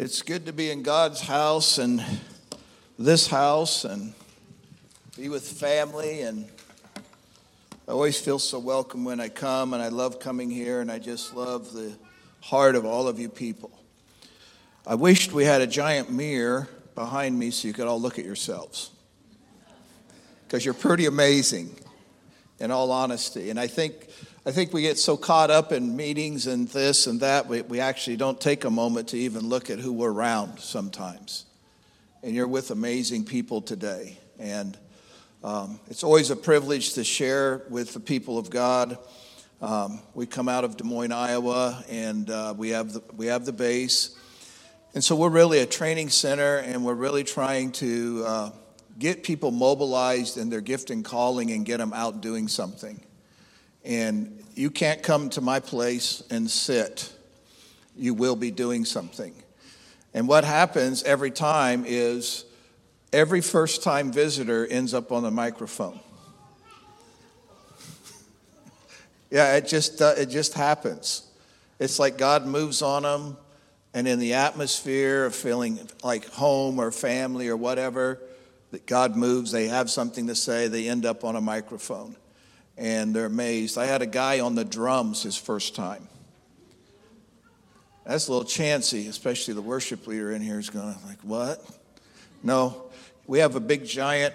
It's good to be in God's house and this house and be with family, and I always feel so welcome when I come, and I love coming here, and I just love the heart of all of you people. I wished we had a giant mirror behind me so you could all look at yourselves, because you're pretty amazing, in all honesty. And I think we get so caught up in meetings and this and that, we actually don't take a moment to even look at who we're around sometimes. And you're with amazing people today. And it's always a privilege to share with the people of God. We come out of Des Moines, Iowa, and we have the base. And so we're really a training center, and we're really trying to get people mobilized in their gift and calling and get them out doing something. And you can't come to my place and sit. You will be doing something. And what happens every time is every first-time visitor ends up on the microphone. Yeah, it just happens. It's like God moves on them, and in the atmosphere of feeling like home or family or whatever, that God moves, they have something to say, they end up on a microphone. And they're amazed. I had a guy on the drums his first time. That's a little chancy, especially the worship leader in here is going like, what? No, we have a big giant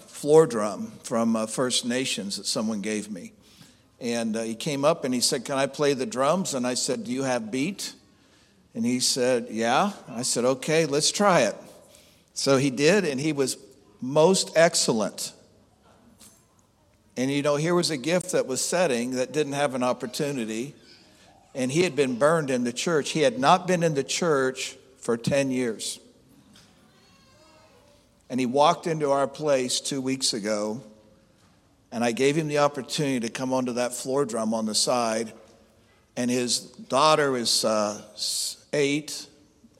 floor drum from First Nations that someone gave me. And he came up and he said, can I play the drums? And I said, do you have beat? And he said, yeah. I said, okay, let's try it. So he did, and he was most excellent. And, you know, here was a gift that was setting that didn't have an opportunity. And he had been burned in the church. He had not been in the church for 10 years. And he walked into our place 2 weeks ago. And I gave him the opportunity to come onto that floor drum on the side. And his daughter is 8.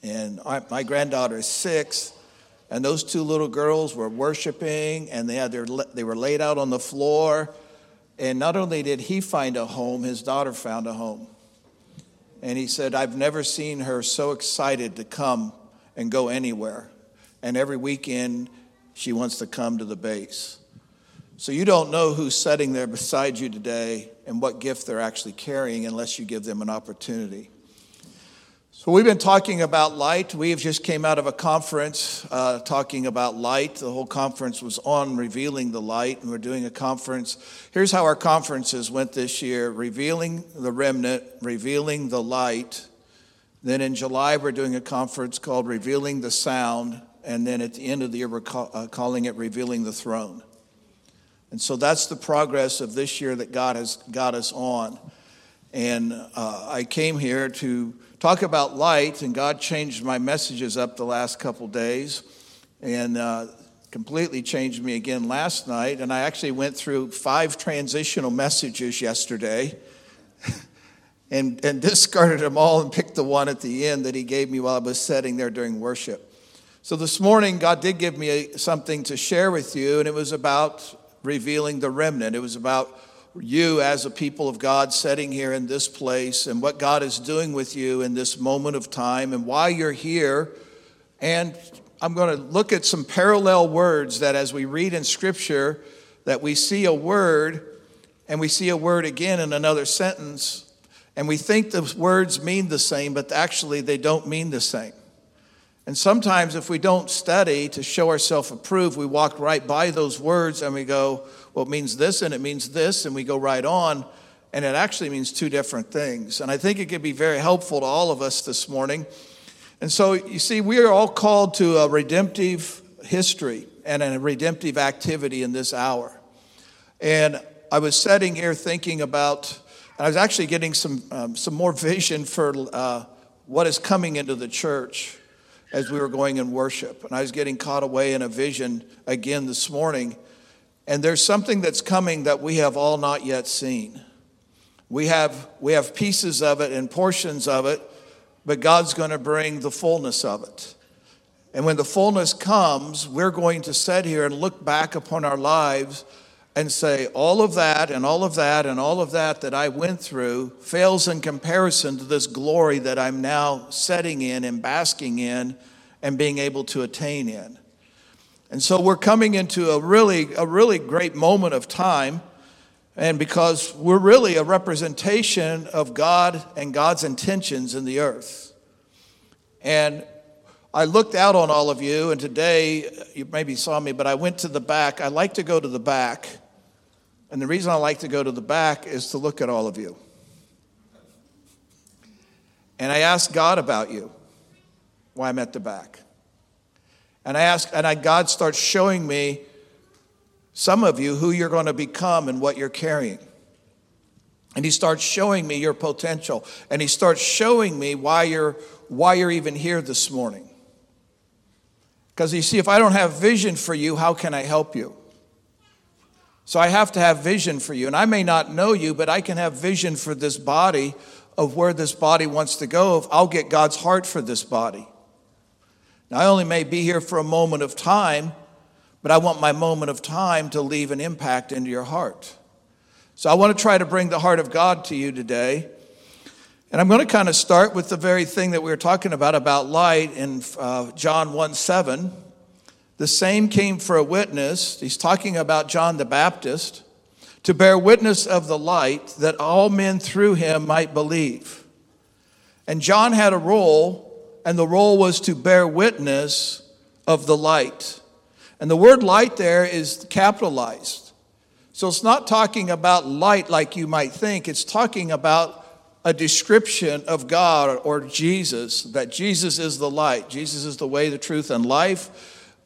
And my granddaughter is 6. And those two little girls were worshiping, and they were laid out on the floor. And not only did he find a home, his daughter found a home. And he said, I've never seen her so excited to come and go anywhere. And every weekend, she wants to come to the base. So you don't know who's sitting there beside you today and what gift they're actually carrying unless you give them an opportunity. So we've been talking about light. We have just came out of a conference talking about light. The whole conference was on revealing the light, and we're doing a conference. Here's how our conferences went this year: revealing the remnant, revealing the light. Then in July, we're doing a conference called Revealing the Sound. And then at the end of the year, we're calling it Revealing the Throne. And so that's the progress of this year that God has got us on. And I came here to talk about light, and God changed my messages up the last couple days, and completely changed me again last night. And I actually went through 5 transitional messages yesterday and discarded them all and picked the one at the end that he gave me while I was sitting there during worship. So this morning, God did give me something to share with you, and it was about revealing the remnant. It was about you as a people of God sitting here in this place, and what God is doing with you in this moment of time and why you're here. And I'm going to look at some parallel words that as we read in Scripture, that we see a word and we see a word again in another sentence. And we think the words mean the same, but actually they don't mean the same. And sometimes if we don't study to show ourselves approved, we walk right by those words and we go, well, it means this and it means this, and we go right on, and it actually means two different things. And I think it could be very helpful to all of us this morning. And so, you see, we are all called to a redemptive history and a redemptive activity in this hour. And I was sitting here thinking about, and I was actually getting some more vision for what is coming into the church as we were going in worship. And I was getting caught away in a vision again this morning. And there's something that's coming that we have all not yet seen. We have pieces of it and portions of it, but God's going to bring the fullness of it. And when the fullness comes, we're going to sit here and look back upon our lives and say all of that and all of that and all of that that I went through fails in comparison to this glory that I'm now setting in and basking in and being able to attain in. And so we're coming into a really great moment of time, and because we're really a representation of God and God's intentions in the earth. And I looked out on all of you, and today, you maybe saw me, but I went to the back. I like to go to the back, and the reason I like to go to the back is to look at all of you. And I asked God about you, why I'm at the back. And God starts showing me some of you who you're going to become and what you're carrying. And he starts showing me your potential. And he starts showing me why you're even here this morning. Because you see, if I don't have vision for you, how can I help you? So I have to have vision for you. And I may not know you, but I can have vision for this body, of where this body wants to go. If I'll get God's heart for this body. Now, I only may be here for a moment of time, but I want my moment of time to leave an impact into your heart. So I want to try to bring the heart of God to you today. And I'm going to kind of start with the very thing that we were talking about light in John 1:7. The same came for a witness. He's talking about John the Baptist, to bear witness of the light, that all men through him might believe. And John had a role, and the role was to bear witness of the light. And the word light there is capitalized. So it's not talking about light like you might think. It's talking about a description of God or Jesus, that Jesus is the light. Jesus is the way, the truth, and life.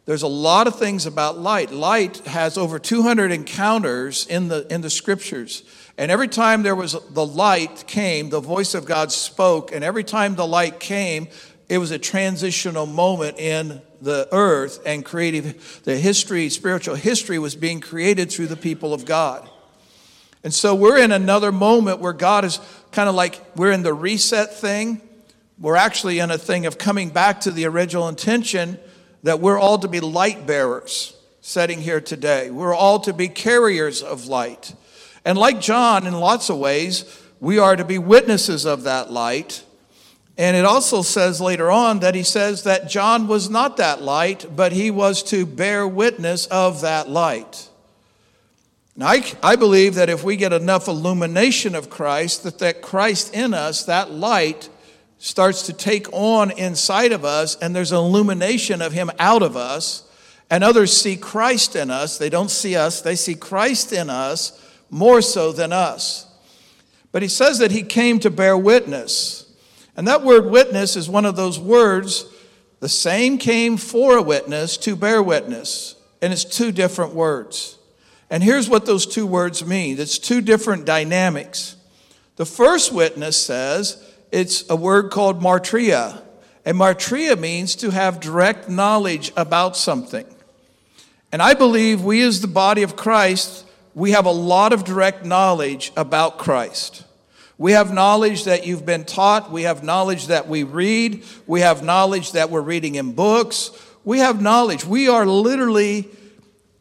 There's a lot of things about light. Light has over 200 encounters in the scriptures. And every time the light came, the voice of God spoke. And every time the light came, it was a transitional moment in the earth, and spiritual history was being created through the people of God. And so we're in another moment where God is kind of like, we're in the reset thing. We're actually in a thing of coming back to the original intention that we're all to be light bearers sitting here today. We're all to be carriers of light. And like John, in lots of ways, we are to be witnesses of that light. And it also says later on that he says that John was not that light, but he was to bear witness of that light. Now, I believe that if we get enough illumination of Christ, that Christ in us, that light starts to take on inside of us, and there's an illumination of him out of us, and others see Christ in us. They don't see us. They see Christ in us more so than us. But he says that he came to bear witness. And that word witness is one of those words, the same came for a witness, to bear witness. And it's two different words. And here's what those two words mean. It's two different dynamics. The first witness says it's a word called martria. And martria means to have direct knowledge about something. And I believe we as the body of Christ, we have a lot of direct knowledge about Christ. We have knowledge that you've been taught. We have knowledge that we read. We have knowledge that we're reading in books. We have knowledge. We are literally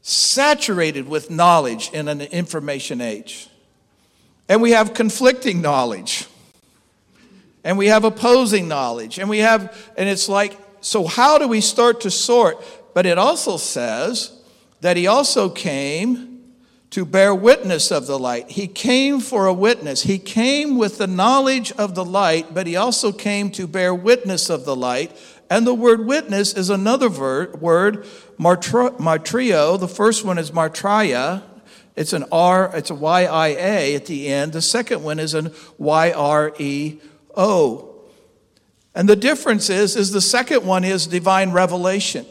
saturated with knowledge in an information age. And we have conflicting knowledge. And we have opposing knowledge. And it's like, so how do we start to sort? But it also says that he also came to bear witness of the light. He came for a witness. He came with the knowledge of the light, but he also came to bear witness of the light. And the word witness is another word, martrio. The first one is martria. It's an R, it's a Y-I-A at the end. The second one is an Y-R-E-O. And the difference is the second one is divine revelation.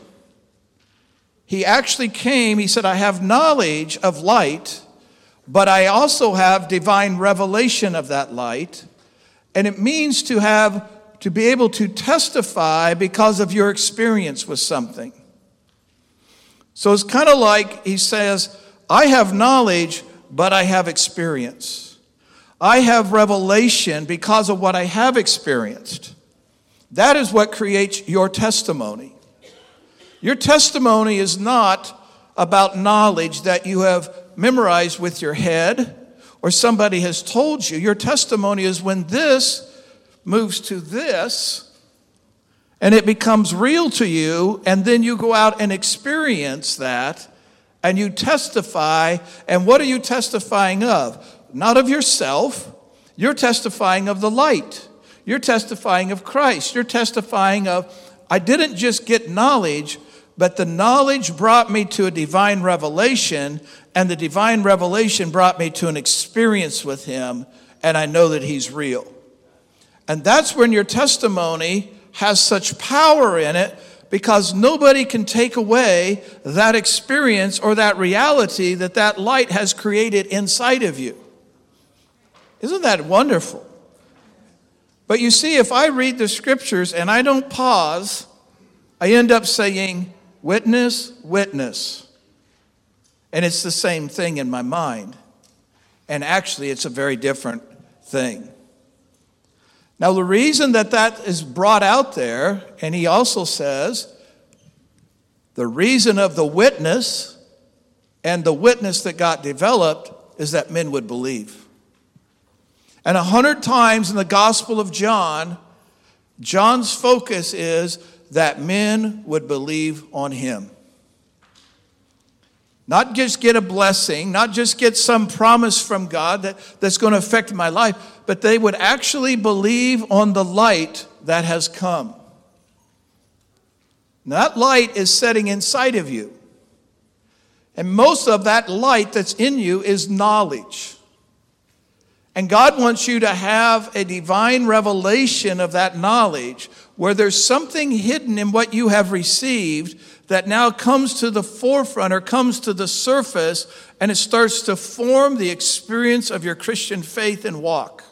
He actually came, he said, I have knowledge of light, but I also have divine revelation of that light. And it means to be able to testify because of your experience with something. So it's kind of like he says, I have knowledge, but I have experience. I have revelation because of what I have experienced. That is what creates your testimony. Your testimony is not about knowledge that you have memorized with your head or somebody has told you. Your testimony is when this moves to this and it becomes real to you, and then you go out and experience that and you testify. And what are you testifying of? Not of yourself. You're testifying of the light. You're testifying of Christ. You're testifying of, I didn't just get knowledge, but the knowledge brought me to a divine revelation, and the divine revelation brought me to an experience with him, and I know that he's real. And that's when your testimony has such power in it, because nobody can take away that experience or that reality that that light has created inside of you. Isn't that wonderful? But you see, if I read the scriptures and I don't pause, I end up saying, witness, witness. And it's the same thing in my mind. And actually, it's a very different thing. Now, the reason that that is brought out there, and he also says, the reason of the witness and the witness that got developed is that men would believe. And 100 times in the Gospel of John, John's focus is that men would believe on him. Not just get a blessing, not just get some promise from God that's going to affect my life, but they would actually believe on the light that has come. Now, that light is setting inside of you. And most of that light that's in you is knowledge. And God wants you to have a divine revelation of that knowledge, where there's something hidden in what you have received that now comes to the forefront or comes to the surface, and it starts to form the experience of your Christian faith and walk.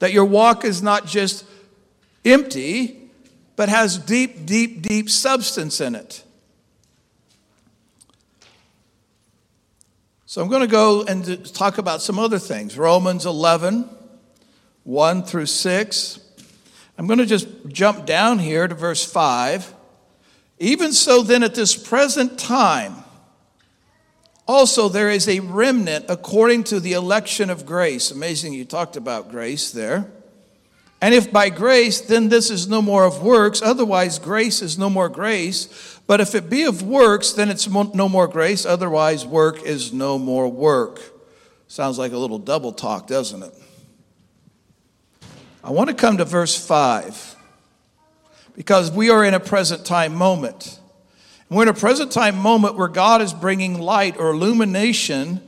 That your walk is not just empty, but has deep, deep, deep substance in it. So I'm going to go and talk about some other things. Romans 11, 1 through 6. I'm going to just jump down here to verse 5. Even so then at this present time, also there is a remnant according to the election of grace. Amazing you talked about grace there. And if by grace, then this is no more of works. Otherwise, grace is no more grace. But if it be of works, then it's no more grace. Otherwise, work is no more work. Sounds like a little double talk, doesn't it? I want to come to verse 5, because we are in a present time moment. We're in a present time moment where God is bringing light or illumination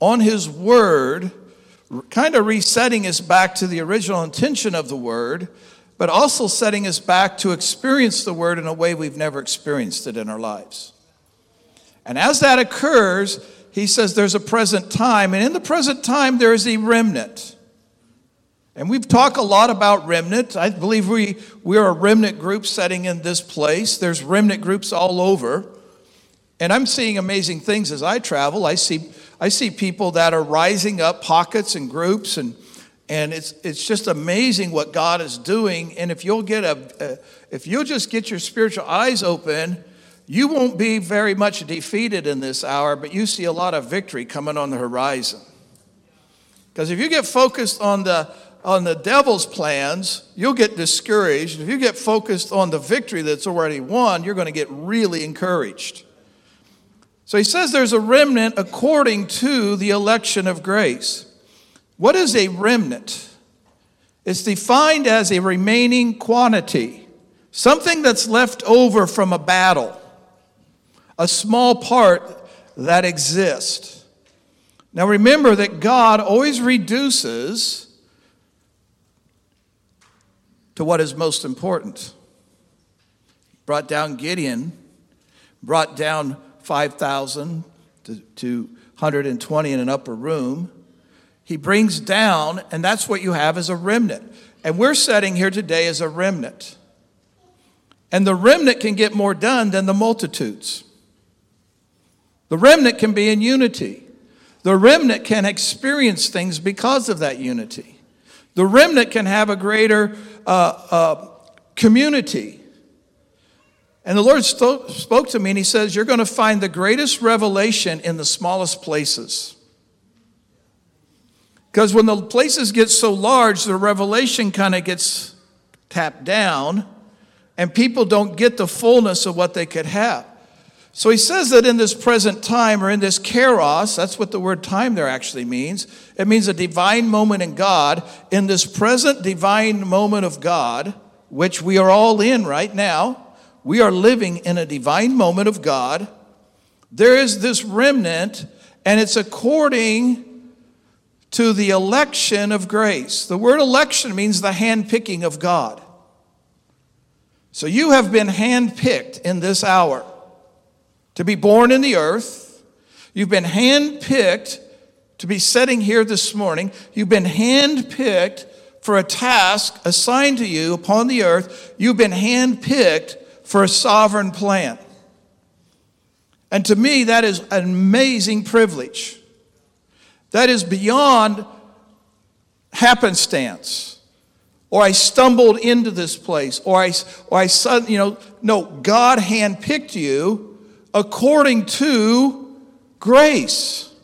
on his word, kind of resetting us back to the original intention of the word, but also setting us back to experience the word in a way we've never experienced it in our lives. And as that occurs, he says there's a present time, and in the present time there is a remnant. And we've talked a lot about remnant. I believe we are a remnant group setting in this place. There's remnant groups all over. And I'm seeing amazing things as I travel. I see people that are rising up, pockets and groups, and it's just amazing what God is doing. And if you'll get if you'll just get your spiritual eyes open, you won't be very much defeated in this hour, but you see a lot of victory coming on the horizon. Because if you get focused on the devil's plans, you'll get discouraged. If you get focused on the victory that's already won, you're going to get really encouraged. So he says there's a remnant according to the election of grace. What is a remnant? It's defined as a remaining quantity, something that's left over from a battle, a small part that exists. Now remember that God always reduces to what is most important. Brought down Gideon, brought down 5,000 to 120 in an upper room. He brings down, and that's what you have as a remnant. And we're sitting here today as a remnant. And the remnant can get more done than the multitudes. The remnant can be in unity. The remnant can experience things because of that unity. The remnant can have a greater community. And the Lord spoke to me, and he says, you're going to find the greatest revelation in the smallest places. Because when the places get so large, the revelation kind of gets tapped down, and people don't get the fullness of what they could have. So he says that in this present time, or in this kairos, that's what the word time there actually means. It means a divine moment in God. In this present divine moment of God, which we are all in right now, we are living in a divine moment of God. There is this remnant, and it's according to the election of grace. The word election means the handpicking of God. So you have been handpicked in this hour to be born in the earth. You've been handpicked to be sitting here this morning. You've been handpicked for a task assigned to you upon the earth. You've been handpicked for a sovereign plan. And to me, that is an amazing privilege. That is beyond happenstance, or I stumbled into this place, or I suddenly, no, God handpicked you according to grace.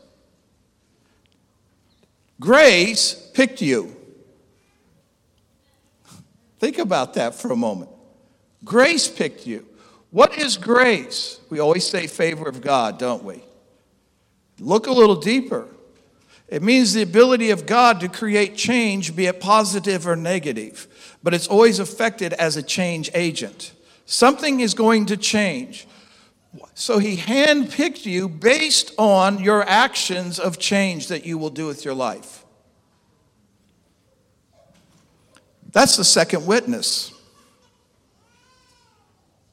Grace picked you. Think about that for a moment. Grace picked you. What is grace? We always say favor of God, don't we? Look a little deeper. It means the ability of God to create change, be it positive or negative. But it's always affected as a change agent. Something is going to change. So he handpicked you based on your actions of change that you will do with your life. That's the second witness.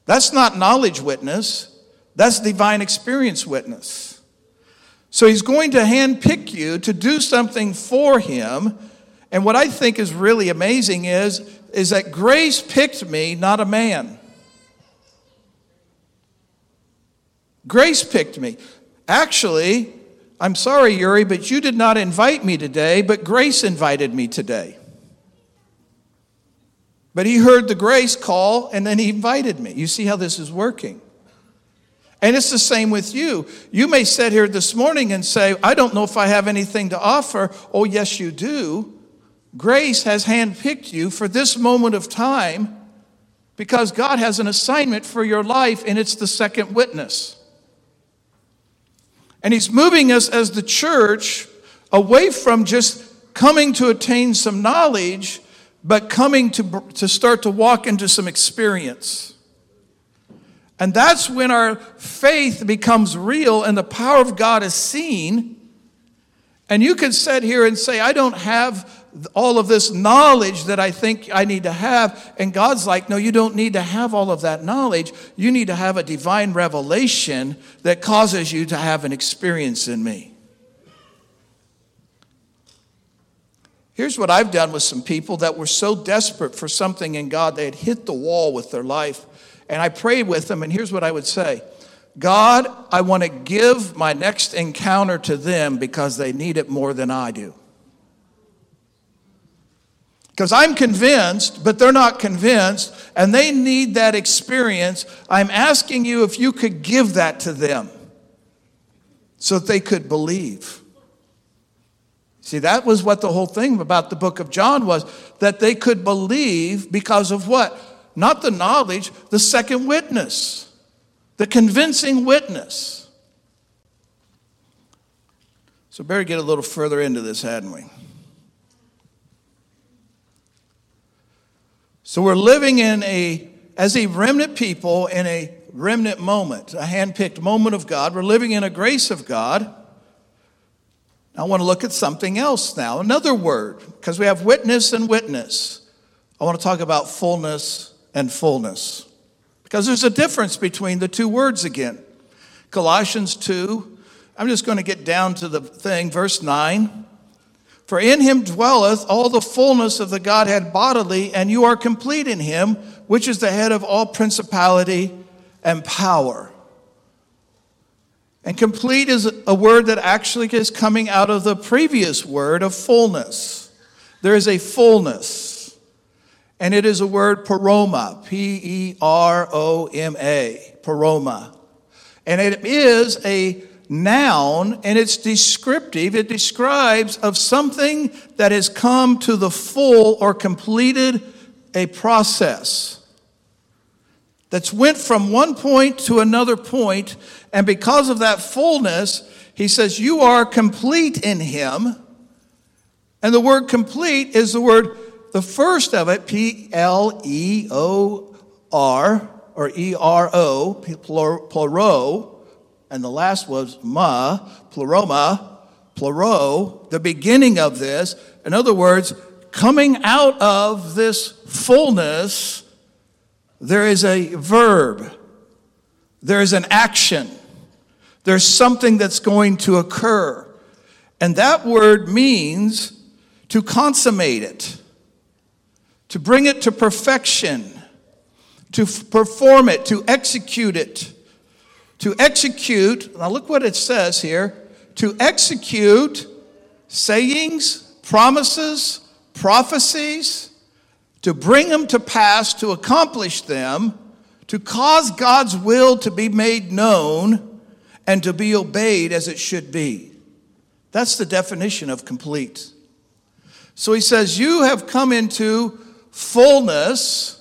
That's not knowledge witness. That's divine experience witness. So he's going to handpick you to do something for him. And what I think is really amazing is that grace picked me, not a man. Grace picked me. Actually, I'm sorry, Yuri, but you did not invite me today, but grace invited me today. But he heard the grace call, and then he invited me. You see how this is working? And it's the same with you. You may sit here this morning and say, I don't know if I have anything to offer. Oh, yes, you do. Grace has handpicked you for this moment of time because God has an assignment for your life, and it's the second witness. And he's moving us as the church away from just coming to attain some knowledge, but coming to start to walk into some experience. And that's when our faith becomes real and the power of God is seen. And you can sit here and say, I don't have all of this knowledge that I think I need to have. And God's like, no, you don't need to have all of that knowledge. You need to have a divine revelation that causes you to have an experience in me. Here's what I've done with some people that were so desperate for something in God, they had hit the wall with their life. And I prayed with them, and here's what I would say. God, I want to give my next encounter to them because they need it more than I do. Because I'm convinced, but they're not convinced, and they need that experience. I'm asking you if you could give that to them so that they could believe. See, that was what the whole thing about the book of John was, that they could believe because of what? Not the knowledge, the second witness, the convincing witness. So better get a little further into this, hadn't we? So we're living as a remnant people in a remnant moment, a handpicked moment of God. We're living in a grace of God. I want to look at something else now, another word, because we have witness and witness. I want to talk about fullness and fullness, because there's a difference between the two words again. Colossians 2, I'm just going to get down to the thing, verse 9. For in him dwelleth all the fullness of the Godhead bodily, and you are complete in him, which is the head of all principality and power. And complete is a word that actually is coming out of the previous word of fullness. There is a fullness. And it is a word, peroma, P-E-R-O-M-A, peroma. And it is a noun, and it's descriptive. It describes of something that has come to the full or completed a process that's went from one point to another point, and because of that fullness, he says, you are complete in him. And the word complete is the word, the first of it, P-L-E-O-R, or E-R-O, pluro, and the last was ma, pleroma, plero, the beginning of this. In other words, coming out of this fullness, there is a verb. There is an action. There's something that's going to occur. And that word means to consummate it, to bring it to perfection, to perform it, to execute it. To execute, now look what it says here, to execute sayings, promises, prophecies, to bring them to pass, to accomplish them, to cause God's will to be made known and to be obeyed as it should be. That's the definition of complete. So he says, you have come into fullness,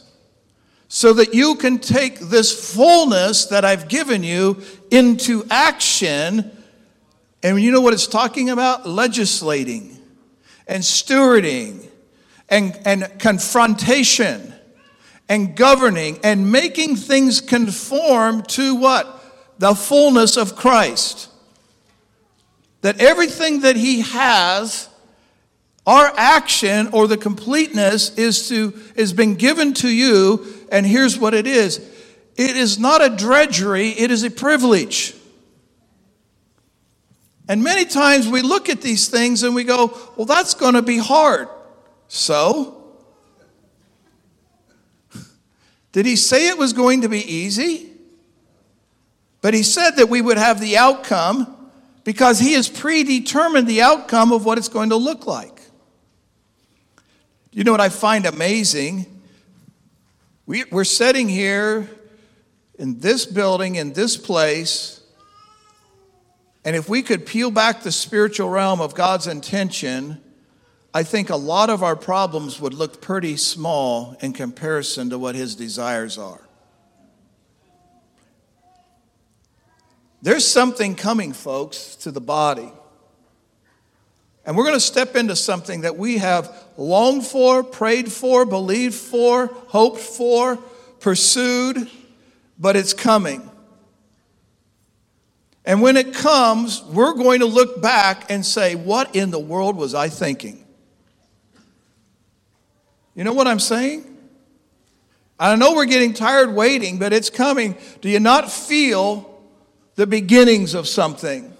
so that you can take this fullness that I've given you into action. And you know what it's talking about? Legislating and stewarding and confrontation and governing and making things conform to what? The fullness of Christ. That everything that he has, our action or the completeness is been given to you. And here's what it is. It is not a drudgery, it is a privilege. And many times we look at these things and we go, well, that's going to be hard. So? Did he say it was going to be easy? But he said that we would have the outcome because he has predetermined the outcome of what it's going to look like. You know what I find amazing? We're sitting here in this building, in this place, and if we could peel back the spiritual realm of God's intention, I think a lot of our problems would look pretty small in comparison to what his desires are. There's something coming, folks, to the body. And we're going to step into something that we have longed for, prayed for, believed for, hoped for, pursued, but it's coming. And when it comes, we're going to look back and say, what in the world was I thinking? You know what I'm saying? I know we're getting tired waiting, but it's coming. Do you not feel the beginnings of something?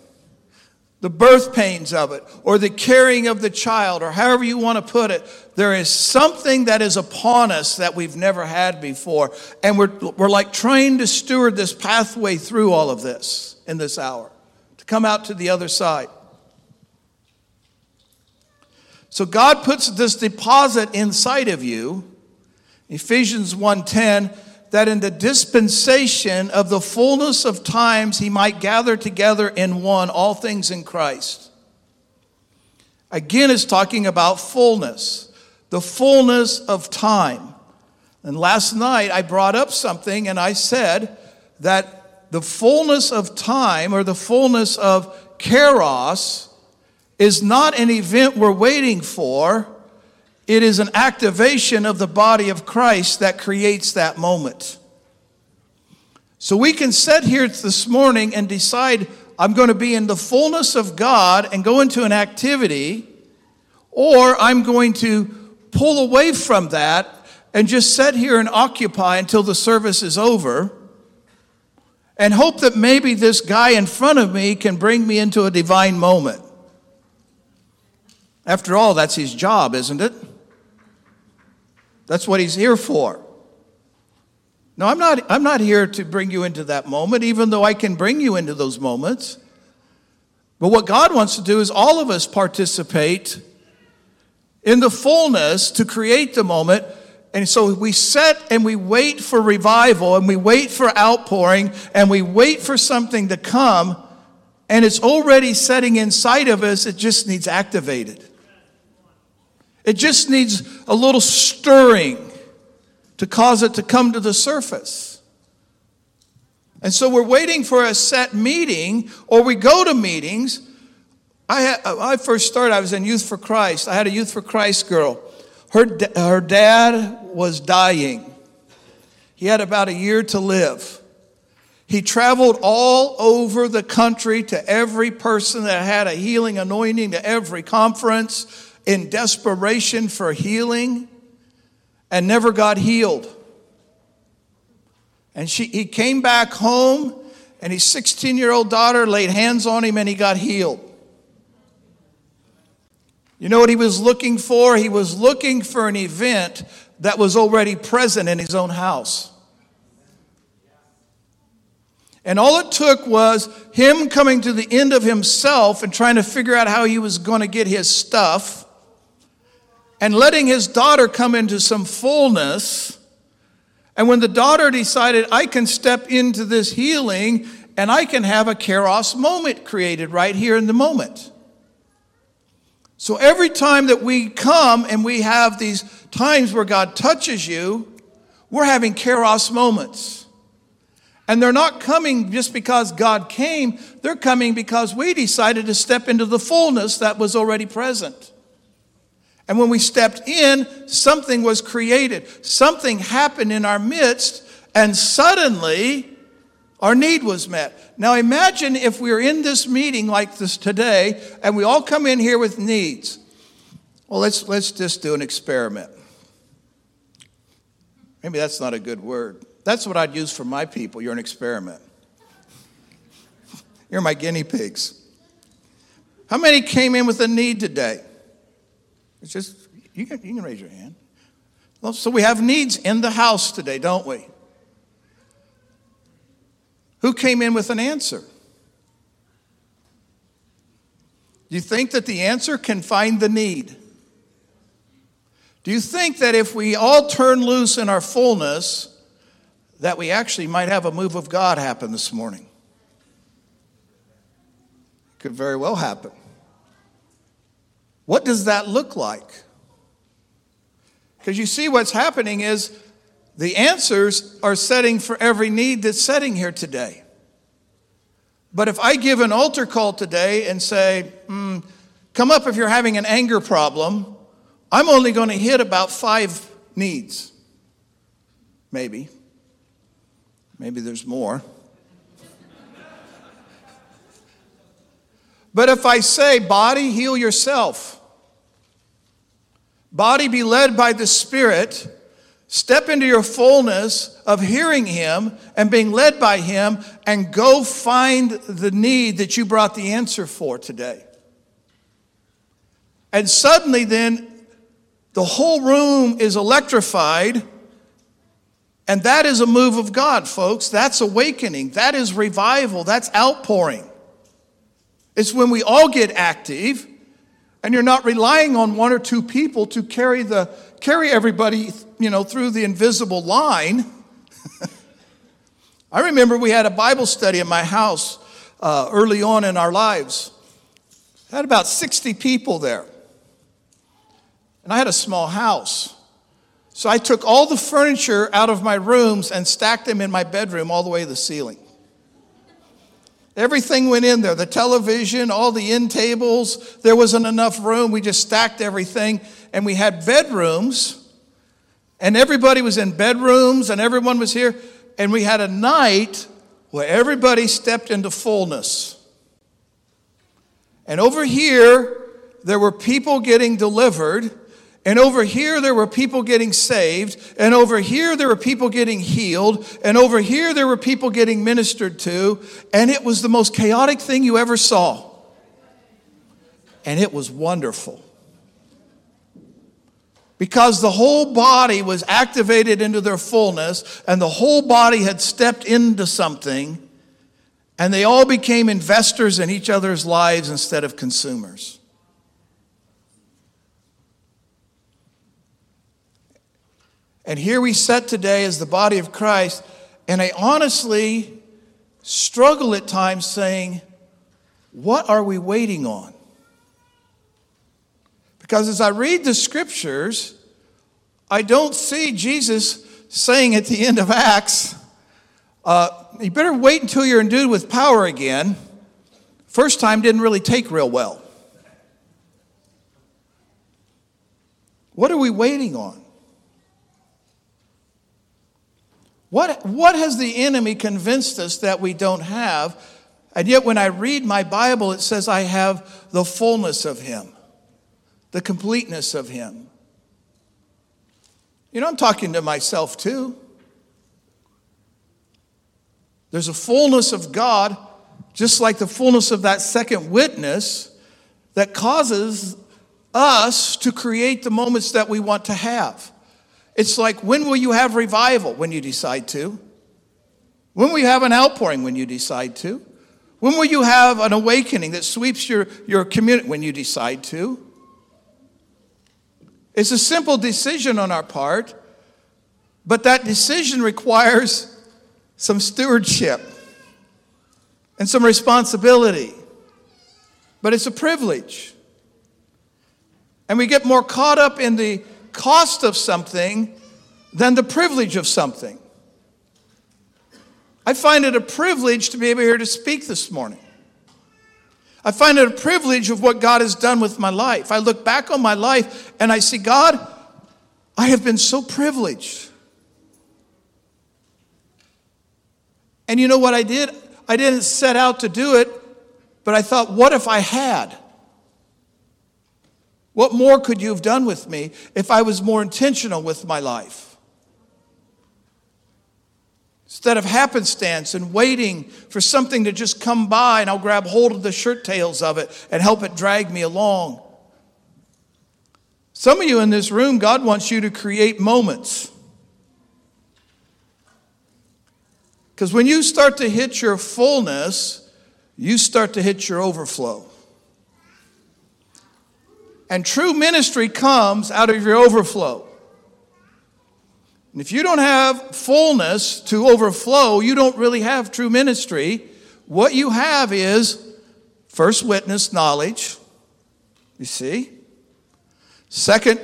The birth pains of it, or the carrying of the child, or however you want to put it, there is something that is upon us that we've never had before. And we're like trying to steward this pathway through all of this in this hour to come out to the other side. So God puts this deposit inside of you, Ephesians 1:10, that in the dispensation of the fullness of times he might gather together in one all things in Christ. Again, it's talking about fullness, the fullness of time. And last night I brought up something and I said that the fullness of time or the fullness of kairos is not an event we're waiting for. It is an activation of the body of Christ that creates that moment. So we can sit here this morning and decide, I'm going to be in the fullness of God and go into an activity, or I'm going to pull away from that and just sit here and occupy until the service is over and hope that maybe this guy in front of me can bring me into a divine moment. After all, that's his job, isn't it? That's what he's here for. No, I'm not here to bring you into that moment, even though I can bring you into those moments. But what God wants to do is all of us participate in the fullness to create the moment. And so we sit and we wait for revival, and we wait for outpouring, and we wait for something to come, and it's already setting inside of us. It just needs activated. It just needs a little stirring to cause it to come to the surface. And so we're waiting for a set meeting, or we go to meetings. I first started, I was in Youth for Christ. I had a Youth for Christ girl. Her dad was dying. He had about a year to live. He traveled all over the country to every person that had a healing anointing, to every conference in desperation for healing, and never got healed. And he came back home, and his 16-year-old daughter laid hands on him, and he got healed. You know what he was looking for? He was looking for an event that was already present in his own house. And all it took was him coming to the end of himself and trying to figure out how he was going to get his stuff, and letting his daughter come into some fullness. And when the daughter decided, I can step into this healing and I can have a kairos moment created right here in the moment. So every time that we come and we have these times where God touches you, we're having kairos moments. And they're not coming just because God came. They're coming because we decided to step into the fullness that was already present. And when we stepped in, something was created. Something happened in our midst, and suddenly our need was met. Now imagine if we were in this meeting like this today, and we all come in here with needs. Well, let's just do an experiment. Maybe that's not a good word. That's what I'd use for my people. You're an experiment. You're my guinea pigs. How many came in with a need today? It's just, you can raise your hand. Well, so we have needs in the house today, don't we? Who came in with an answer? Do you think that the answer can find the need? Do you think that if we all turn loose in our fullness, that we actually might have a move of God happen this morning? Could very well happen. What does that look like? Because you see, what's happening is the answers are setting for every need that's setting here today. But if I give an altar call today and say, come up if you're having an anger problem, I'm only going to hit about 5 needs. Maybe. Maybe there's more. But if I say, body, heal yourself. Body, be led by the Spirit. Step into your fullness of hearing Him and being led by Him, and go find the need that you brought the answer for today. And suddenly then, the whole room is electrified. And that is a move of God, folks. That's awakening. That is revival. That's outpouring. It's when we all get active, and you're not relying on one or two people to carry everybody, through the invisible line. I remember we had a Bible study in my house early on in our lives. I had about 60 people there. And I had a small house. So I took all the furniture out of my rooms and stacked them in my bedroom all the way to the ceiling. Everything went in there, the television, all the end tables. There wasn't enough room. We just stacked everything, and we had bedrooms, and everybody was in bedrooms, and everyone was here. And we had a night where everybody stepped into fullness. And over here, there were people getting delivered. And over here, there were people getting saved. And over here, there were people getting healed. And over here, there were people getting ministered to. And it was the most chaotic thing you ever saw. And it was wonderful. Because the whole body was activated into their fullness. And the whole body had stepped into something. And they all became investors in each other's lives instead of consumers. And here we sit today as the body of Christ, and I honestly struggle at times saying, what are we waiting on? Because as I read the scriptures, I don't see Jesus saying at the end of Acts, you better wait until you're endued with power again. First time didn't really take real well. What are we waiting on? What has the enemy convinced us that we don't have? And yet when I read my Bible, it says I have the fullness of him, the completeness of him. You know, I'm talking to myself too. There's a fullness of God, just like the fullness of that second witness, that causes us to create the moments that we want to have. It's like, when will you have revival? When you decide to. When will you have an outpouring? When you decide to. When will you have an awakening that sweeps your community? When you decide to. It's a simple decision on our part, but that decision requires some stewardship and some responsibility. But it's a privilege. And we get more caught up in the cost of something than the privilege of something. I find it a privilege to be able here to speak this morning. I find it a privilege of what God has done with my life. I look back on my life and I see, God, I have been so privileged. And you know what I did? I didn't set out to do it, but I thought, what if I had? What more could you have done with me if I was more intentional with my life? Instead of happenstance and waiting for something to just come by and I'll grab hold of the shirt tails of it and help it drag me along. Some of you in this room, God wants you to create moments. Because when you start to hit your fullness, you start to hit your overflow. And true ministry comes out of your overflow. And if you don't have fullness to overflow, you don't really have true ministry. What you have is first witness knowledge, you see. Second,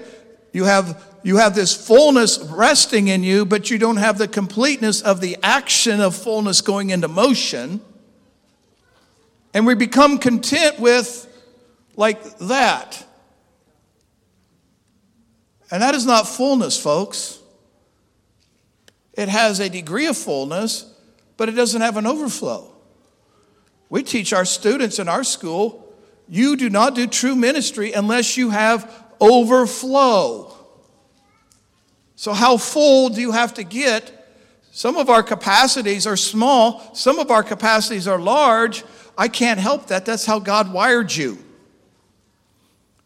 you have this fullness resting in you, but you don't have the completeness of the action of fullness going into motion. And we become content with like that. And that is not fullness, folks. It has a degree of fullness, but it doesn't have an overflow. We teach our students in our school, you do not do true ministry unless you have overflow. So how full do you have to get? Some of our capacities are small. Some of our capacities are large. I can't help that. That's how God wired you.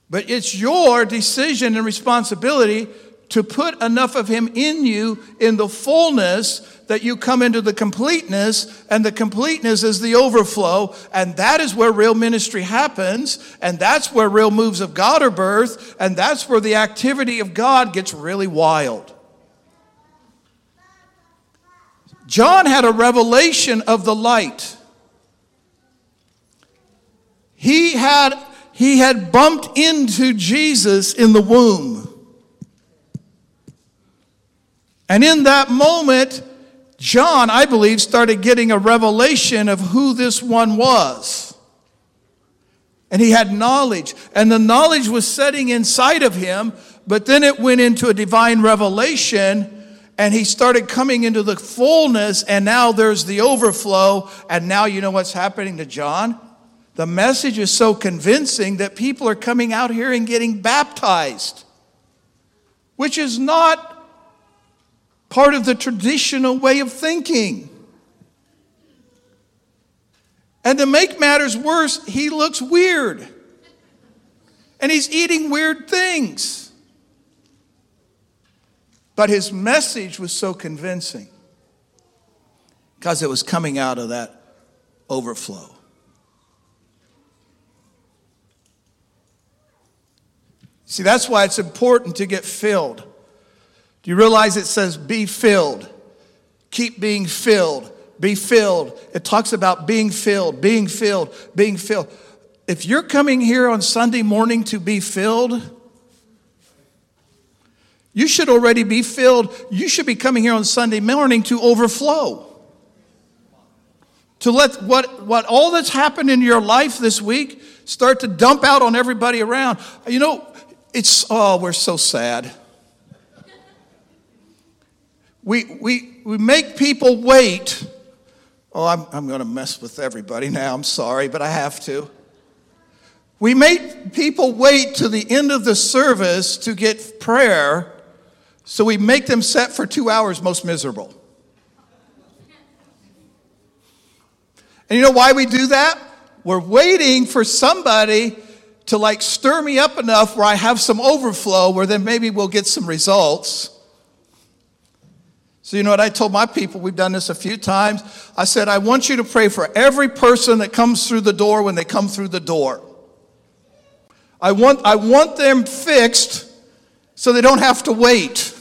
But it's your decision and responsibility to put enough of him in you in the fullness that you come into the completeness, and the completeness is the overflow, and that is where real ministry happens, and that's where real moves of God are birthed, and that's where the activity of God gets really wild. John had a revelation of the light. He had bumped into Jesus in the womb. And in that moment, John, I believe, started getting a revelation of who this one was. And he had knowledge. And the knowledge was setting inside of him, but then it went into a divine revelation. And he started coming into the fullness, and now there's the overflow. And now you know what's happening to John? The message is so convincing that people are coming out here and getting baptized, which is not part of the traditional way of thinking. And to make matters worse, he looks weird. And he's eating weird things. But his message was so convincing because it was coming out of that overflow. See, that's why it's important to get filled. Do you realize it says be filled? Keep being filled. Be filled. It talks about being filled, being filled, being filled. If you're coming here on Sunday morning to be filled, you should already be filled. You should be coming here on Sunday morning to overflow. To let what all that's happened in your life this week start to dump out on everybody around. You know, it's, oh, we're so sad. We make people wait. Oh, I'm going to mess with everybody now. I'm sorry, but I have to. We make people wait to the end of the service to get prayer, so we make them sit for 2 hours most miserable. And you know why we do that? We're waiting for somebody to like stir me up enough where I have some overflow, where then maybe we'll get some results. So you know what I told my people? We've done this a few times. I said, I want you to pray for every person that comes through the door when they come through the door. I want them fixed so they don't have to wait.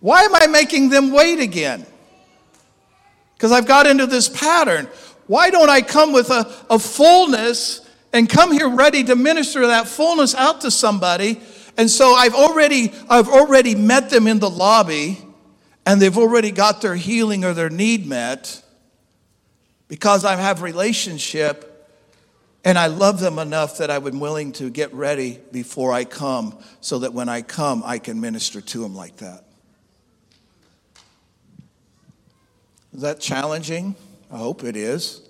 Why am I making them wait again? Because I've got into this pattern. Why don't I come with a fullness and come here ready to minister that fullness out to somebody? And so I've already met them in the lobby, and they've already got their healing or their need met because I have relationship and I love them enough that I'm willing to get ready before I come so that when I come, I can minister to them like that. Is that challenging? I hope it is.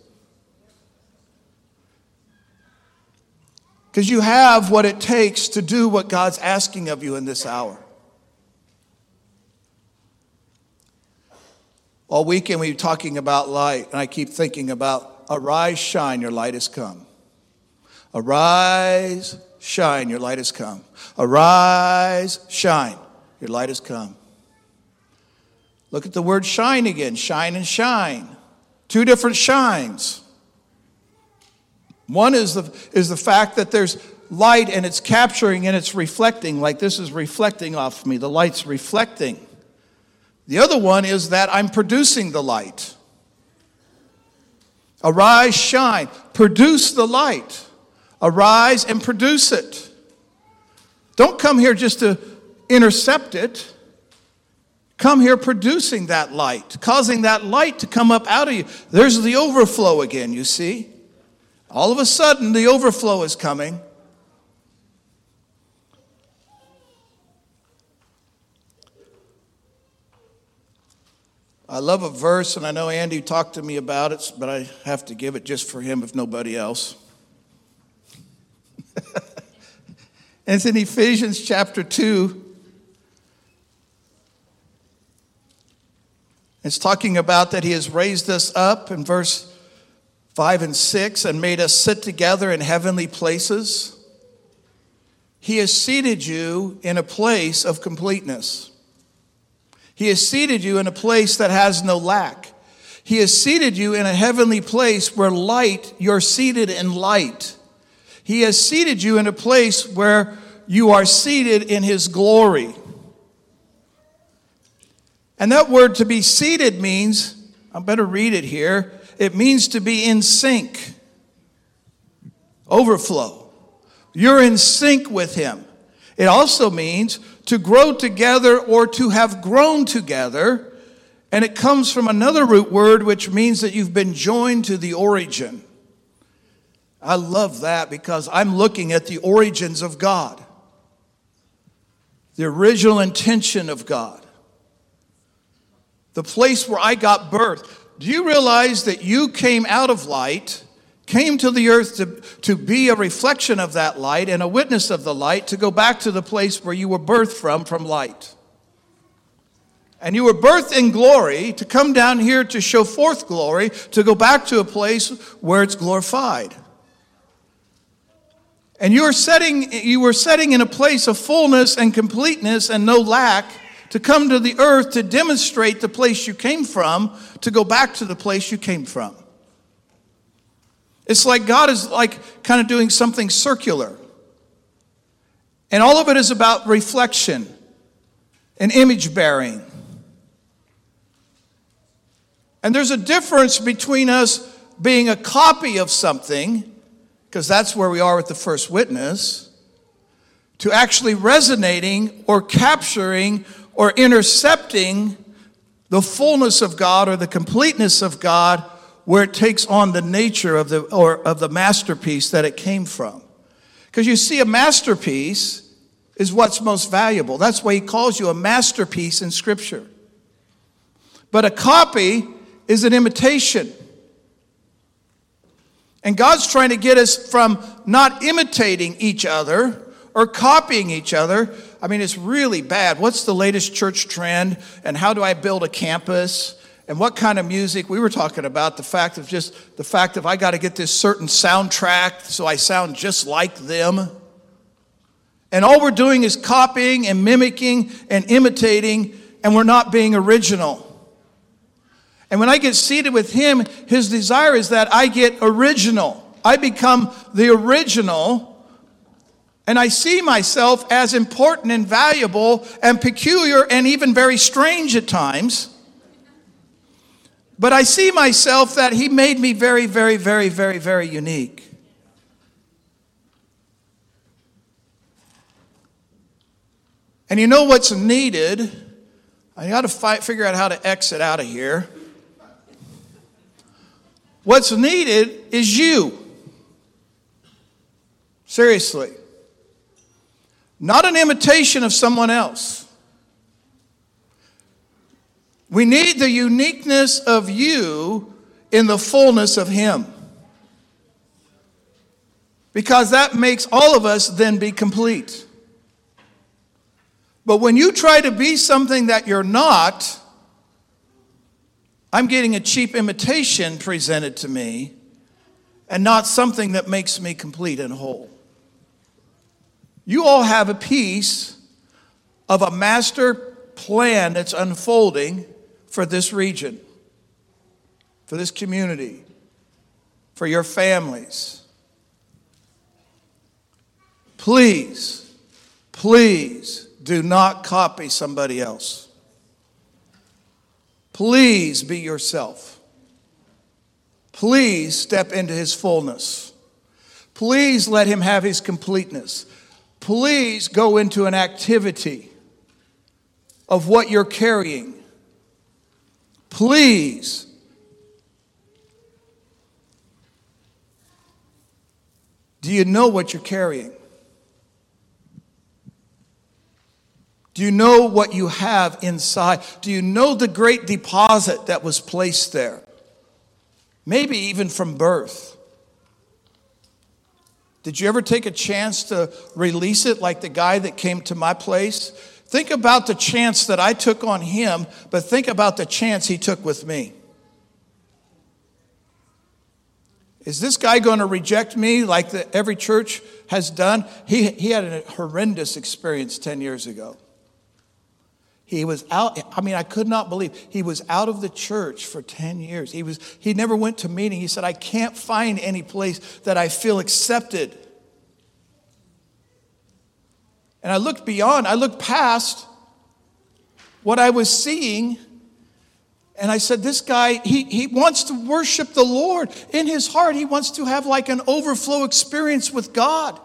Because you have what it takes to do what God's asking of you in this hour. All weekend we were talking about light, and I keep thinking about arise, shine, your light has come. Arise, shine, your light has come. Arise, shine, your light has come. Look at the word shine again, shine and shine. Two different shines. One is the fact that there's light and it's capturing and it's reflecting, like this is reflecting off me. The light's reflecting. The other one is that I'm producing the light. Arise, shine. Produce the light. Arise and produce it. Don't come here just to intercept it. Come here producing that light, causing that light to come up out of you. There's the overflow again, you see. All of a sudden, the overflow is coming. I love a verse, and I know Andy talked to me about it, but I have to give it just for him if nobody else. It's in Ephesians chapter 2. It's talking about that he has raised us up in verse 5 and 6 and made us sit together in heavenly places. He has seated you in a place of completeness. He has seated you in a place that has no lack. He has seated you in a heavenly place where light, you're seated in light. He has seated you in a place where you are seated in his glory. And that word to be seated means, I better read it here, it means to be in sync. Overflow. You're in sync with him. It also means to grow together or to have grown together. And it comes from another root word, which means that you've been joined to the origin. I love that because I'm looking at the origins of God. The original intention of God. The place where I got birth. Do you realize that you came out of light, came to the earth to be a reflection of that light and a witness of the light, to go back to the place where you were birthed from light? And you were birthed in glory to come down here to show forth glory, to go back to a place where it's glorified. And you were setting in a place of fullness and completeness and no lack, to come to the earth to demonstrate the place you came from, to go back to the place you came from. It's like God is like kind of doing something circular. And all of it is about reflection. and image-bearing. And there's a difference between us being a copy of something, because that's where we are with the first witness, to actually resonating or capturing or intercepting the fullness of God or the completeness of God, where it takes on the nature of the masterpiece that it came from. Because you see, a masterpiece is what's most valuable. That's why he calls you a masterpiece in Scripture. But a copy is an imitation. And God's trying to get us from not imitating each other or copying each other. I mean, it's really bad. What's the latest church trend? And how do I build a campus? And what kind of music? We were talking about the fact of I got to get this certain soundtrack so I sound just like them. And all we're doing is copying and mimicking and imitating, and we're not being original. And when I get seated with him, his desire is that I get original. I become the original. And I see myself as important and valuable and peculiar and even very strange at times. But I see myself that he made me very, very, very, very, very unique. And you know what's needed? I got to figure out how to exit out of here. What's needed is you. Seriously. Not an imitation of someone else. We need the uniqueness of you in the fullness of him. Because that makes all of us then be complete. But when you try to be something that you're not, I'm getting a cheap imitation presented to me and not something that makes me complete and whole. You all have a piece of a master plan that's unfolding for this region, for this community, for your families. Please, please do not copy somebody else. Please be yourself. Please step into his fullness. Please let him have his completeness. Please go into an activity of what you're carrying. Please. Do you know what you're carrying? Do you know what you have inside? Do you know the great deposit that was placed there? Maybe even from birth. Did you ever take a chance to release it like the guy that came to my place? Think about the chance that I took on him, but think about the chance he took with me. Is this guy going to reject me like every church has done? He had a horrendous experience 10 years ago. He was out. I mean, I could not believe he was out of the church for 10 years. He never went to meeting. He said, I can't find any place that I feel accepted. And I looked past what I was seeing, and I said, this guy, he wants to worship the Lord. In his heart, he wants to have like an overflow experience with God.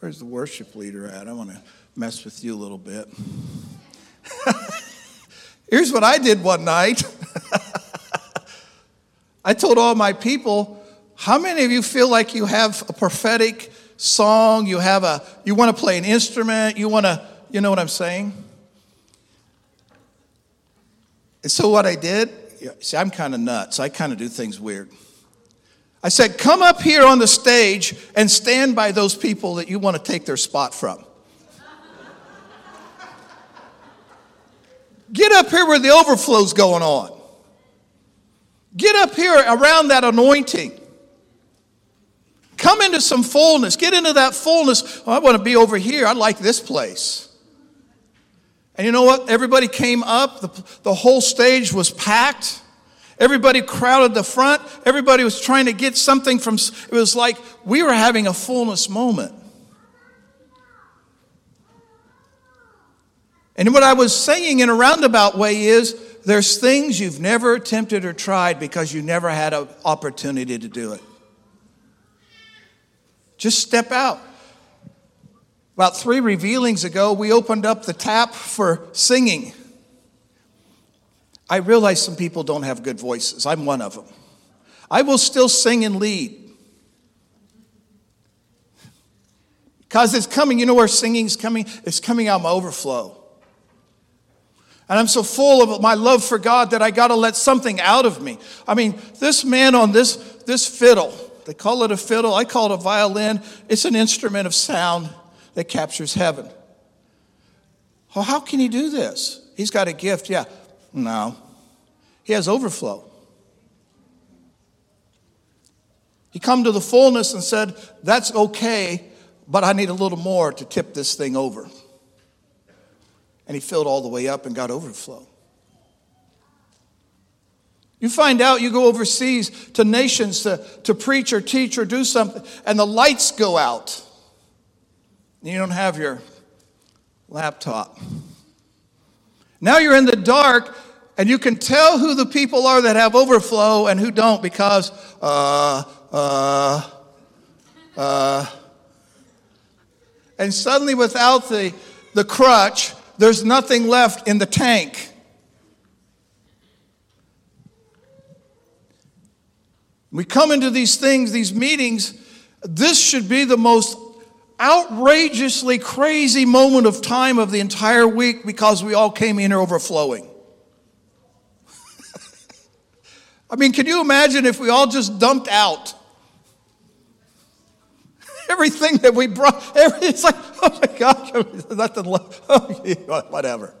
Where's the worship leader at? I want to mess with you a little bit. Here's what I did one night. I told all my people, how many of you feel like you have a prophetic song, you want to play an instrument, you know what I'm saying? And so what I did, see, I'm kind of nuts. I kind of do things weird. I said, come up here on the stage and stand by those people that you want to take their spot from. Get up here where the overflow's going on. Get up here around that anointing. Come into some fullness. Get into that fullness. Oh, I want to be over here. I like this place. And you know what? Everybody came up. The whole stage was packed. Everybody crowded the front. Everybody was trying to get something from, it was like we were having a fullness moment. And what I was saying in a roundabout way is there's things you've never attempted or tried because you never had an opportunity to do it. Just step out. About 3 revealings ago, we opened up the tap for singing. I realize some people don't have good voices. I'm one of them. I will still sing and lead. Because it's coming. You know where singing's coming? It's coming out of my overflow. And I'm so full of my love for God that I got to let something out of me. I mean, this man on this fiddle, they call it a fiddle. I call it a violin. It's an instrument of sound that captures heaven. Oh, how can he do this? He's got a gift, yeah. No, he has overflow. He come to the fullness and said, that's okay, but I need a little more to tip this thing over. And he filled all the way up and got overflow. You find out you go overseas to nations to preach or teach or do something, and the lights go out. You don't have your laptop. Now you're in the dark, and you can tell who the people are that have overflow and who don't because, and suddenly without the crutch, there's nothing left in the tank. We come into these things, these meetings. This should be the most outrageously crazy moment of time of the entire week because we all came in overflowing. I mean, can you imagine if we all just dumped out everything that we brought? It's like, oh my gosh, nothing left. Oh, whatever.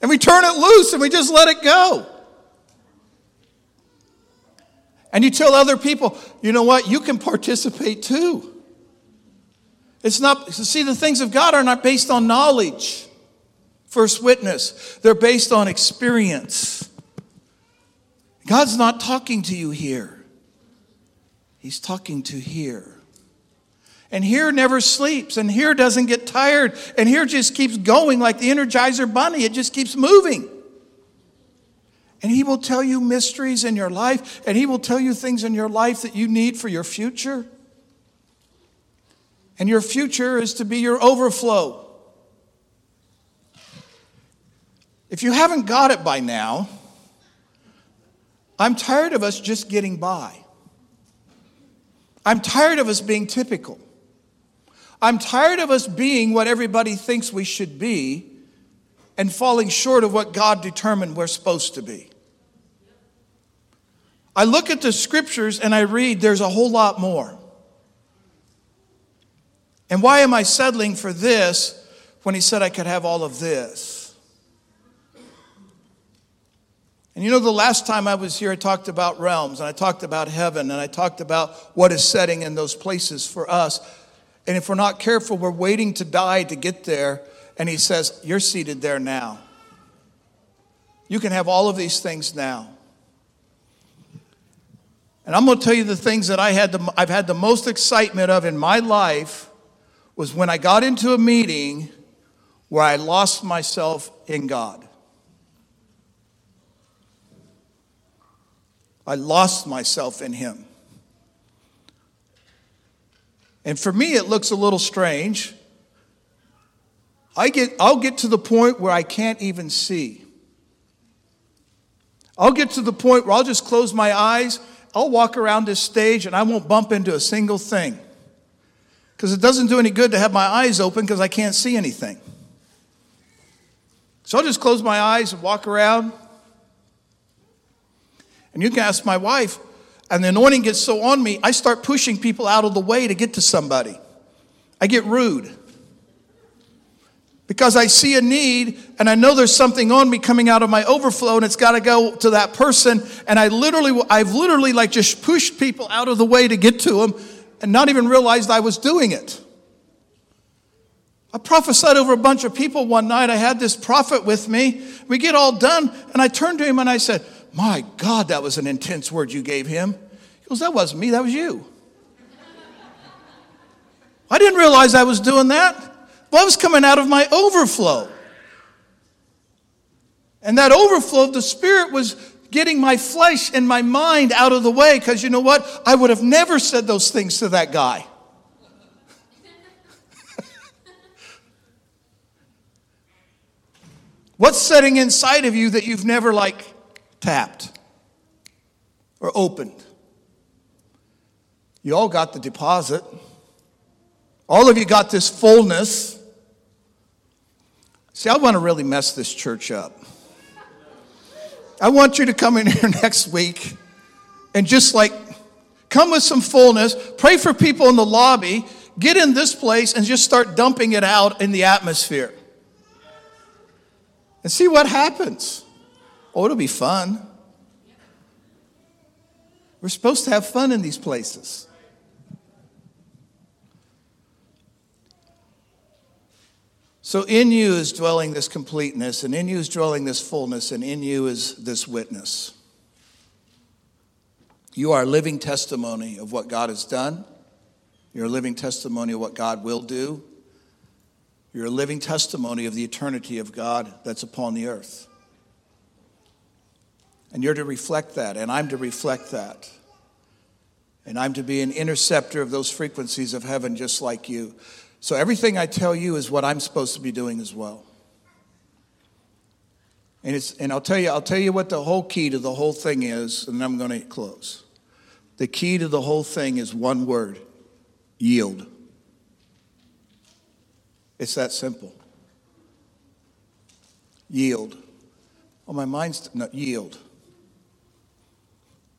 And we turn it loose and we just let it go. And you tell other people, you know what? You can participate too. It's not, see, the things of God are not based on knowledge, first witness. They're based on experience. God's not talking to you here. He's talking to here. And here never sleeps. And here doesn't get tired. And here just keeps going like the Energizer Bunny. It just keeps moving. And he will tell you mysteries in your life. And he will tell you things in your life that you need for your future. And your future is to be your overflow. If you haven't got it by now, I'm tired of us just getting by. I'm tired of us being typical. I'm tired of us being what everybody thinks we should be and falling short of what God determined we're supposed to be. I look at the scriptures and I read there's a whole lot more. And why am I settling for this when he said I could have all of this? And you know, the last time I was here, I talked about realms and I talked about heaven and I talked about what is setting in those places for us. And if we're not careful, we're waiting to die to get there. And he says, you're seated there now. You can have all of these things now. And I'm going to tell you the things that I've had the most excitement of in my life was when I got into a meeting where I lost myself in God. I lost myself in him. And for me, it looks a little strange. I'll get to the point where I can't even see. I'll get to the point where I'll just close my eyes. I'll walk around this stage and I won't bump into a single thing. Because it doesn't do any good to have my eyes open because I can't see anything. So I'll just close my eyes and walk around. And you can ask my wife, and the anointing gets so on me, I start pushing people out of the way to get to somebody. I get rude. Because I see a need and I know there's something on me coming out of my overflow and it's got to go to that person. And I've literally like just pushed people out of the way to get to them and not even realized I was doing it. I prophesied over a bunch of people one night. I had this prophet with me. We get all done, and I turned to him and I said, "My God, that was an intense word you gave him." He goes, "That wasn't me, that was you." I didn't realize I was doing that. Well, I was coming out of my overflow. And that overflow of the Spirit was getting my flesh and my mind out of the way, because you know what? I would have never said those things to that guy. What's setting inside of you that you've never tapped or opened? You all got the deposit. All of you got this fullness. See, I want to really mess this church up. I want you to come in here next week and just come with some fullness, pray for people in the lobby, get in this place and just start dumping it out in the atmosphere. And see what happens. Oh, it'll be fun. We're supposed to have fun in these places. So in you is dwelling this completeness, and in you is dwelling this fullness, and in you is this witness. You are a living testimony of what God has done. You're a living testimony of what God will do. You're a living testimony of the eternity of God that's upon the earth. And you're to reflect that, and I'm to reflect that. And I'm to be an interceptor of those frequencies of heaven just like you. So everything I tell you is what I'm supposed to be doing as well. And I'll tell you what the whole key to the whole thing is, and I'm going to close. The key to the whole thing is one word: yield. It's that simple. Yield. Oh, my mind's not yield.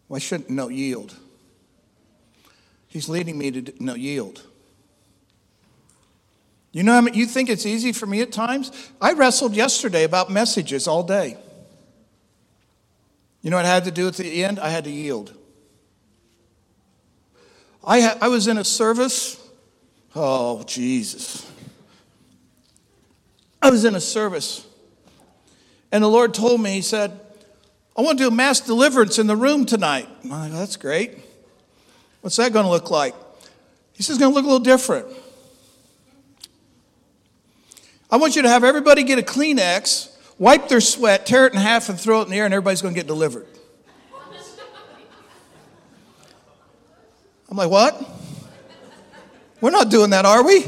Why shouldn't no yield? He's leading me to no yield. You know, you think it's easy for me at times? I wrestled yesterday about messages all day. You know what I had to do at the end? I had to yield. I was in a service. Oh, Jesus. I was in a service, and the Lord told me, he said, "I want to do a mass deliverance in the room tonight." I'm like, "Oh, that's great. What's that going to look like?" He says, "It's going to look a little different. I want you to have everybody get a Kleenex, wipe their sweat, tear it in half, and throw it in the air, and everybody's going to get delivered." I'm like, "What? We're not doing that, are we?"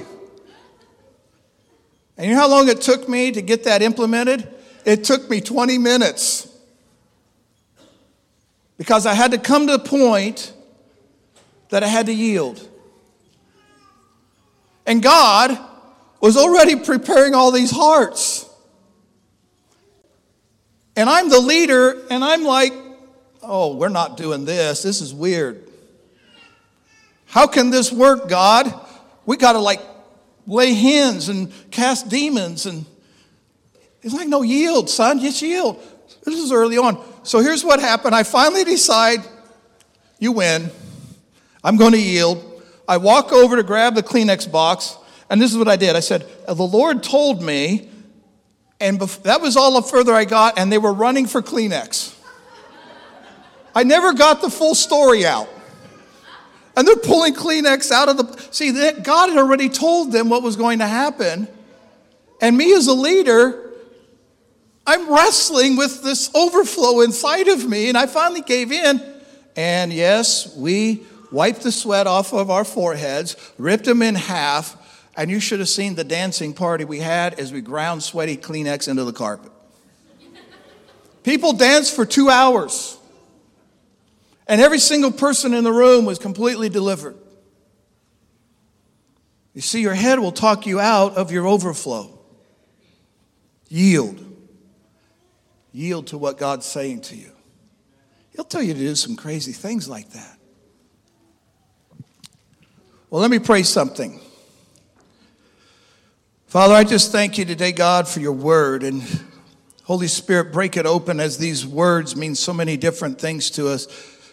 And you know how long it took me to get that implemented? It took me 20 minutes. Because I had to come to the point that I had to yield. And God was already preparing all these hearts. And I'm the leader, and I'm like, "Oh, we're not doing this. This is weird. How can this work, God? We got to lay hands and cast demons." And it's like, "No, yield, son, just yield." This is early on. So here's what happened. I finally decide, "You win. I'm going to yield." I walk over to grab the Kleenex box, and this is what I did. I said, "The Lord told me," and that was all the further I got, and they were running for Kleenex. I never got the full story out. And they're pulling Kleenex out of the... See, God had already told them what was going to happen. And me as a leader, I'm wrestling with this overflow inside of me. And I finally gave in. And yes, we wiped the sweat off of our foreheads, ripped them in half. And you should have seen the dancing party we had as we ground sweaty Kleenex into the carpet. People danced for 2 hours. And every single person in the room was completely delivered. You see, your head will talk you out of your overflow. Yield. Yield to what God's saying to you. He'll tell you to do some crazy things like that. Well, let me pray something. Father, I just thank you today, God, for your word. And Holy Spirit, break it open as these words mean so many different things to us.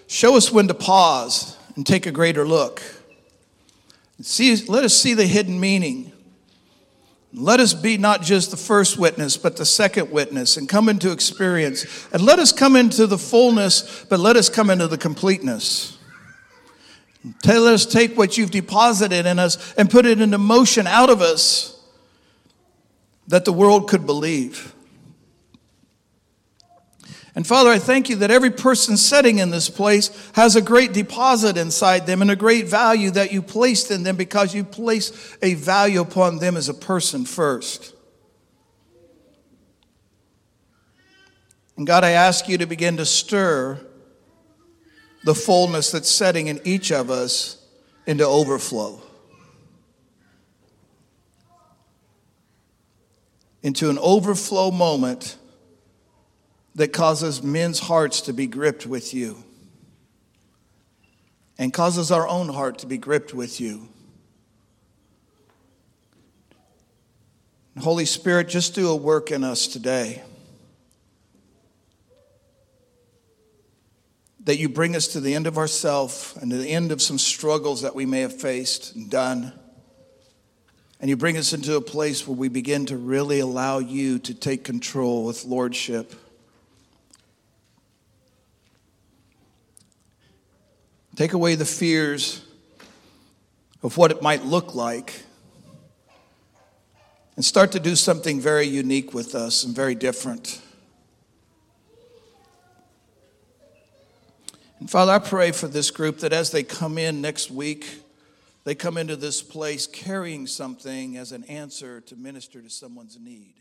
Show us when to pause and take a greater look. Let us see the hidden meaning. Let us be not just the first witness, but the second witness, and come into experience. And let us come into the fullness, but let us come into the completeness. Let us take what you've deposited in us and put it into motion out of us that the world could believe. And Father, I thank you that every person sitting in this place has a great deposit inside them and a great value that you placed in them because you place a value upon them as a person first. And God, I ask you to begin to stir the fullness that's setting in each of us into overflow, into an overflow moment that causes men's hearts to be gripped with you and causes our own heart to be gripped with you. And Holy Spirit, just do a work in us today, that you bring us to the end of ourselves and to the end of some struggles that we may have faced and done. And you bring us into a place where we begin to really allow you to take control with lordship. Take away the fears of what it might look like and start to do something very unique with us and very different. And Father, I pray for this group that as they come in next week, they come into this place carrying something as an answer to minister to someone's need.